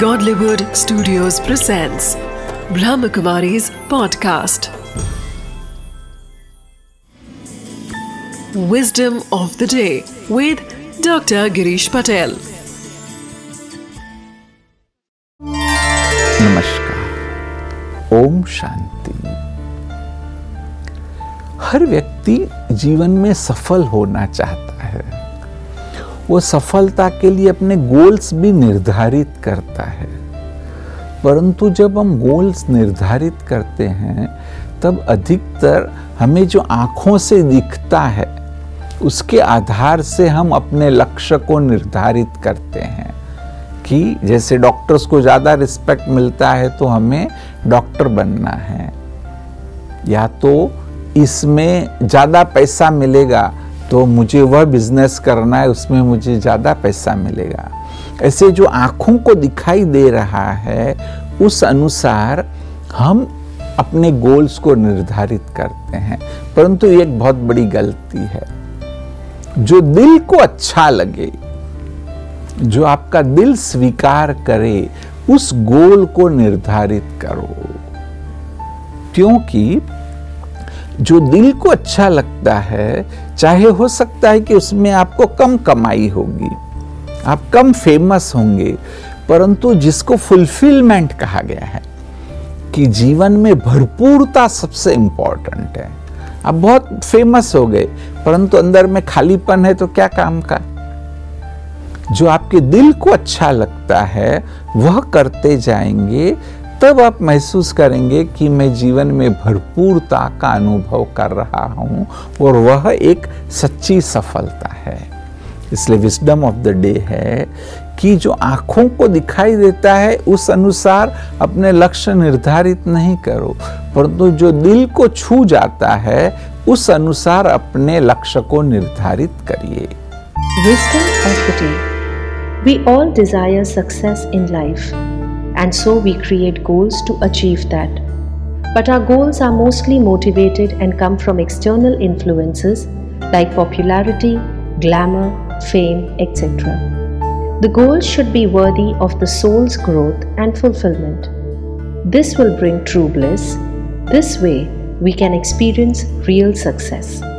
Godlywood Studios presents Brahmakumari's podcast Wisdom of the Day with Dr. Girish Patel। नमस्कार, ओम शांति। हर व्यक्ति जीवन में सफल होना चाहता है। वो सफलता के लिए अपने गोल्स भी निर्धारित करता है, परंतु जब हम गोल्स निर्धारित करते हैं तब अधिकतर हमें जो आँखों से दिखता है उसके आधार से हम अपने लक्ष्य को निर्धारित करते हैं। कि जैसे डॉक्टर्स को ज़्यादा रिस्पेक्ट मिलता है तो हमें डॉक्टर बनना है, या तो इसमें ज़्यादा पैसा मिलेगा तो मुझे वह बिजनेस करना है, उसमें मुझे ज़्यादा पैसा मिलेगा। ऐसे जो आँखों को दिखाई दे रहा है उस अनुसार हम अपने गोल्स को निर्धारित करते हैं, परंतु ये एक बहुत बड़ी गलती है। जो दिल को अच्छा लगे, जो आपका दिल स्वीकार करे, उस गोल को निर्धारित करो, क्योंकि जो दिल को अच्छा लगता है, चाहे हो सकता है कि उसमें आपको कम कमाई होगी, आप कम फेमस होंगे, परंतु जिसको फुलफिलमेंट कहा गया है कि जीवन में भरपूरता सबसे इम्पोर्टेंट है। आप बहुत फेमस हो गए परंतु अंदर में खालीपन है तो क्या काम का। जो आपके दिल को अच्छा लगता है वह करते जाएंगे, तब आप महसूस करेंगे कि मैं जीवन में भरपूरता का अनुभव कर रहा हूँ, और वह एक सच्ची सफलता है। इसलिए विजडम ऑफ द डे है कि जो आँखों को दिखाई देता है उस अनुसार अपने लक्ष्य निर्धारित नहीं करो, परंतु जो दिल को छू जाता है उस अनुसार अपने लक्ष्य को निर्धारित करिए। Wisdom of the day. We all desire success in life and so we create goals to achieve that. But our goals are mostly motivated and come from external influences like popularity, glamour, fame, etc. The goals should be worthy of the soul's growth and fulfillment. This will bring true bliss. This way we can experience real success.